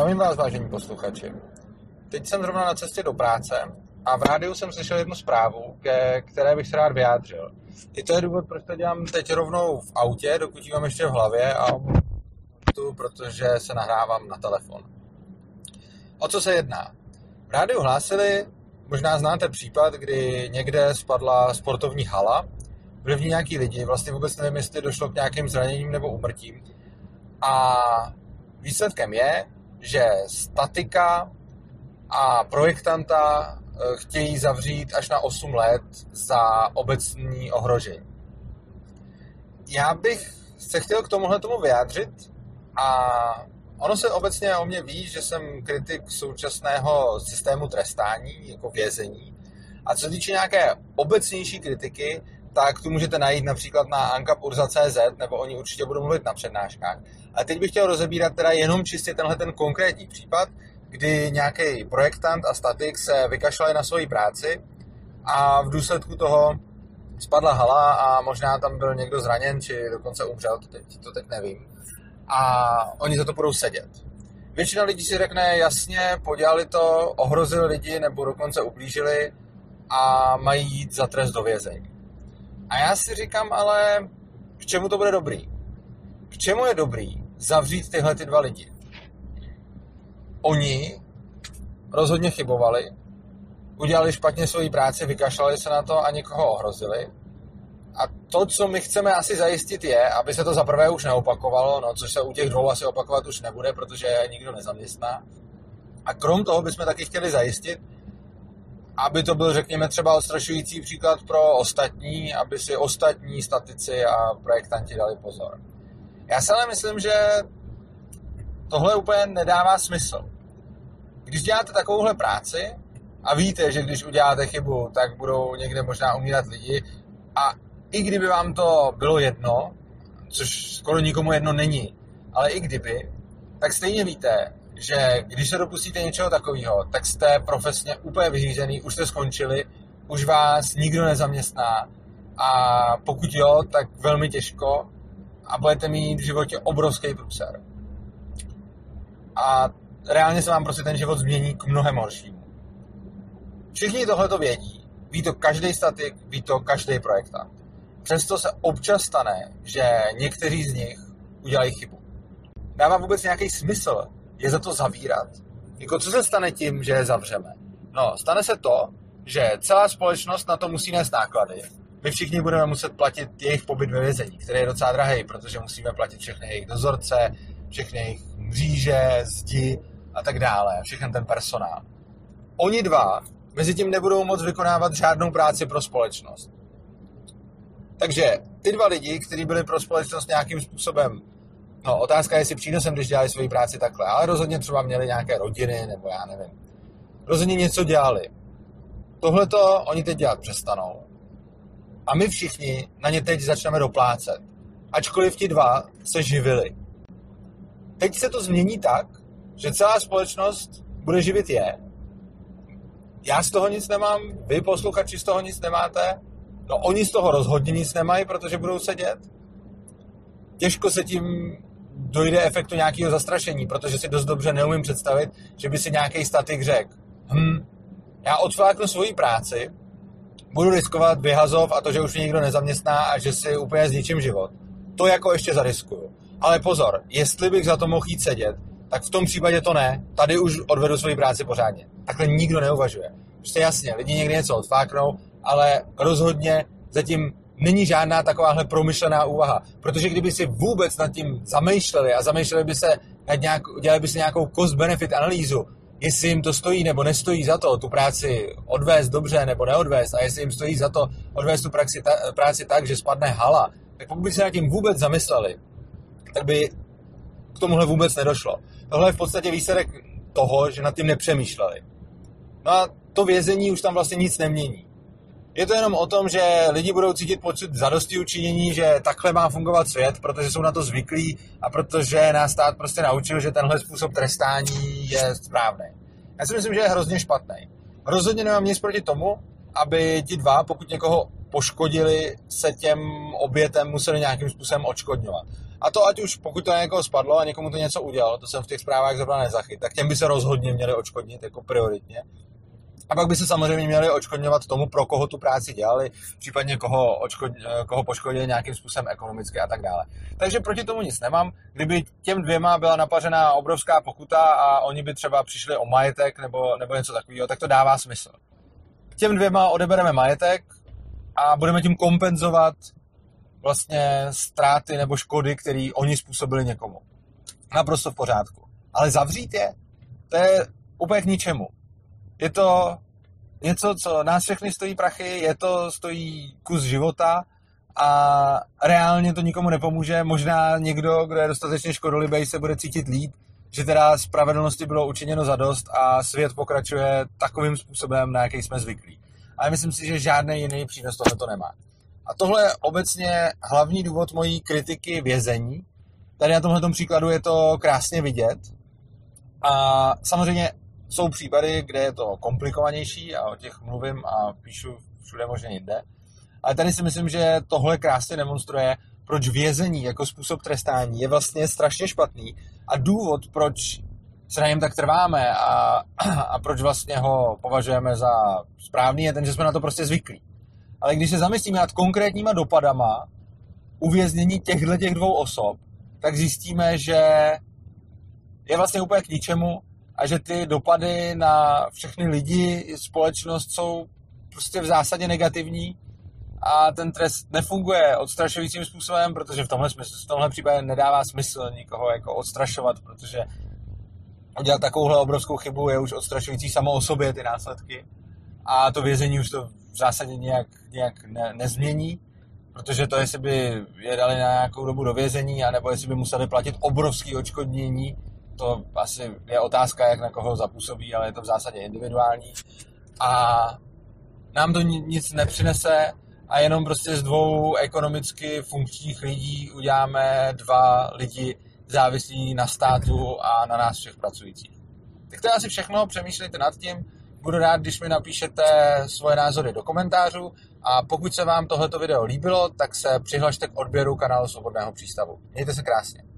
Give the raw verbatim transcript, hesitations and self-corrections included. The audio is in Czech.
Zdravím vás, vážení posluchači. Teď jsem zrovna na cestě do práce a v rádiu jsem slyšel jednu zprávu, ke které bych se rád vyjádřil. I to je důvod, proč to dělám teď rovnou v autě, dokud ji mám ještě v hlavě, a tu, protože se nahrávám na telefon. O co se jedná? V rádiu hlásili, možná znáte případ, kdy někde spadla sportovní hala, byli v ní nějaký lidi, vlastně vůbec nevím, jestli došlo k nějakým zraněním nebo úmrtím. A výsledkem je, že statika a projektanta chtějí zavřít až na osm let za obecní ohrožení. Já bych se chtěl k tomuhle tomu vyjádřit a ono se obecně o mě ví, že jsem kritik současného systému trestání, jako vězení. A co se týče nějaké obecnější kritiky, tak tu můžete najít například na Ancapurza tečka cé zet, nebo oni určitě budou mluvit na přednáškách. A teď bych chtěl rozebírat teda jenom čistě tenhle ten konkrétní případ, kdy nějaký projektant a statik se vykašlali na svoji práci a v důsledku toho spadla hala a možná tam byl někdo zraněn, či dokonce umřel, to teď, to teď nevím. A oni za to budou sedět. Většina lidí si řekne, jasně, podělali to, ohrozili lidi nebo dokonce ublížili a mají jít za trest do vězení. A já si říkám, ale k čemu to bude dobrý? K čemu je dobrý zavřít tyhle ty dva lidi? Oni rozhodně chybovali, udělali špatně svoji práci, vykašlali se na to a někoho ohrozili. A to, co my chceme asi zajistit, je, aby se to zaprvé už neopakovalo, no, což se u těch dvou asi opakovat už nebude, protože je nikdo nezaměstná. A krom toho bychom taky chtěli zajistit, aby to byl, řekněme, třeba odstrašující příklad pro ostatní, aby si ostatní statici a projektanti dali pozor. Já si ale myslím, že tohle úplně nedává smysl. Když děláte takovouhle práci a víte, že když uděláte chybu, tak budou někde možná umírat lidi, a i kdyby vám to bylo jedno, což skoro nikomu jedno není, ale i kdyby, tak stejně víte, že když se dopustíte něčeho takového, tak jste profesně úplně vyřízený, už jste skončili, už vás nikdo nezaměstná a pokud jo, tak velmi těžko a budete mít v životě obrovský průser. A reálně se vám prostě ten život změní k mnohem horšímu. Všichni tohle to vědí. Ví to každý statik, ví to každý projektant. Přesto se občas stane, že někteří z nich udělají chybu. Dává vůbec nějaký smysl je za to zavírat? Jako co se stane tím, že je zavřeme? No, stane se to, že celá společnost na to musí nést náklady. My všichni budeme muset platit jejich pobyt ve vězení, který je docela drahý, protože musíme platit všechny jejich dozorce, všechny jejich mříže, zdi a tak dále, všechny ten personál. Oni dva mezi tím nebudou moc vykonávat žádnou práci pro společnost. Takže ty dva lidi, kteří byli pro společnost nějakým způsobem, no, otázka je, jestli přínosem, když dělali svoji práci takhle, ale rozhodně třeba měli nějaké rodiny, nebo já nevím. Rozhodně něco dělali. Tohleto oni teď dělat přestanou. A my všichni na ně teď začneme doplácet. Ačkoliv ti dva se živili. Teď se to změní tak, že celá společnost bude živit je. Já z toho nic nemám, vy posluchači z toho nic nemáte, no oni z toho rozhodně nic nemají, protože budou sedět. Těžko se tím dojde efektu nějakého zastrašení, protože si dost dobře neumím představit, že by si nějaký statik řekl, hm, já odfláknu svoji práci, budu riskovat vyhazov a to, že už mě nikdo nezaměstná a že si úplně zničím život. To jako ještě zariskuju. Ale pozor, jestli bych za to mohl jít sedět, tak v tom případě to ne, tady už odvedu svoji práci pořádně. Takhle nikdo neuvažuje. Prostě jasně, lidi někdy něco odfláknou, ale rozhodně zatím není žádná takováhle promyšlená úvaha. Protože kdyby si vůbec nad tím zamýšleli a zamýšleli by se nad nějak, dělali by si nějakou cost-benefit analýzu, jestli jim to stojí nebo nestojí za to tu práci odvést dobře nebo neodvést a jestli jim stojí za to odvést tu praxi, ta, práci tak, že spadne hala, tak pokud by se nad tím vůbec zamysleli, tak by k tomuhle vůbec nedošlo. Tohle je v podstatě výsledek toho, že nad tím nepřemýšleli. No a to vězení už tam vlastně nic nemění. Je to jenom o tom, že lidi budou cítit pocit zadosti učinění, že takhle má fungovat svět, protože jsou na to zvyklí a protože nás stát prostě naučil, že tenhle způsob trestání je správný. Já si myslím, že je hrozně špatný. Rozhodně nemám nic proti tomu, aby ti dva, pokud někoho poškodili, se těm obětem museli nějakým způsobem odškodňovat. A to ať už pokud to na někoho spadlo a někomu to něco udělalo, to jsem v těch zprávách zrovna nezachyt, tak těm by se rozhodně měli odškodnit jako prioritně. A pak by se samozřejmě měli odškodňovat tomu, pro koho tu práci dělali, případně koho, odškod, koho poškodili nějakým způsobem ekonomicky a tak dále. Takže proti tomu nic nemám. Kdyby těm dvěma byla napařená obrovská pokuta a oni by třeba přišli o majetek nebo, nebo něco takového, tak to dává smysl. Těm dvěma odebereme majetek a budeme tím kompenzovat vlastně ztráty nebo škody, které oni způsobili někomu. Naprosto v pořádku. Ale zavřít je, to je úplně k ničemu. Je to něco, co nás všechny stojí prachy, je to stojí kus života a reálně to nikomu nepomůže. Možná někdo, kdo je dostatečně škodolibej, se bude cítit líp, že teda spravedlnosti bylo učiněno zadost a svět pokračuje takovým způsobem, na jaký jsme zvyklí. Ale myslím si, že žádný jiný přínos tohle to nemá. A tohle je obecně hlavní důvod mojí kritiky vězení. Tady na tomhletom příkladu je to krásně vidět. A samozřejmě jsou případy, kde je to komplikovanější a o těch mluvím a píšu všude možně jinde. Ale tady si myslím, že tohle krásně demonstruje, proč vězení jako způsob trestání je vlastně strašně špatný a důvod, proč se na něm tak trváme a, a proč vlastně ho považujeme za správný, je ten, že jsme na to prostě zvyklí. Ale když se zamyslíme nad konkrétníma dopadama uvěznění těchto těch dvou osob, tak zjistíme, že je vlastně úplně k ničemu a že ty dopady na všechny lidi, společnost jsou prostě v zásadě negativní a ten trest nefunguje odstrašujícím způsobem, protože v tomhle, smysl, v tomhle případě nedává smysl nikoho jako odstrašovat, protože udělat takovouhle obrovskou chybu je už odstrašující samo o sobě ty následky a to vězení už to v zásadě nějak, nějak ne, nezmění, protože to, jestli by je dali na nějakou dobu do vězení anebo jestli by museli platit obrovské odškodnění, to asi je otázka, jak na koho zapůsobí, ale je to v zásadě individuální. A nám to nic nepřinese a jenom prostě z dvou ekonomicky funkčních lidí uděláme dva lidi závislí na státu a na nás všech pracujících. Tak to je asi všechno, přemýšlejte nad tím. Budu rád, když mi napíšete svoje názory do komentářů a pokud se vám tohleto video líbilo, tak se přihlašte k odběru kanálu Svobodného přístavu. Mějte se krásně.